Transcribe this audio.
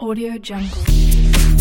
Audiojungle.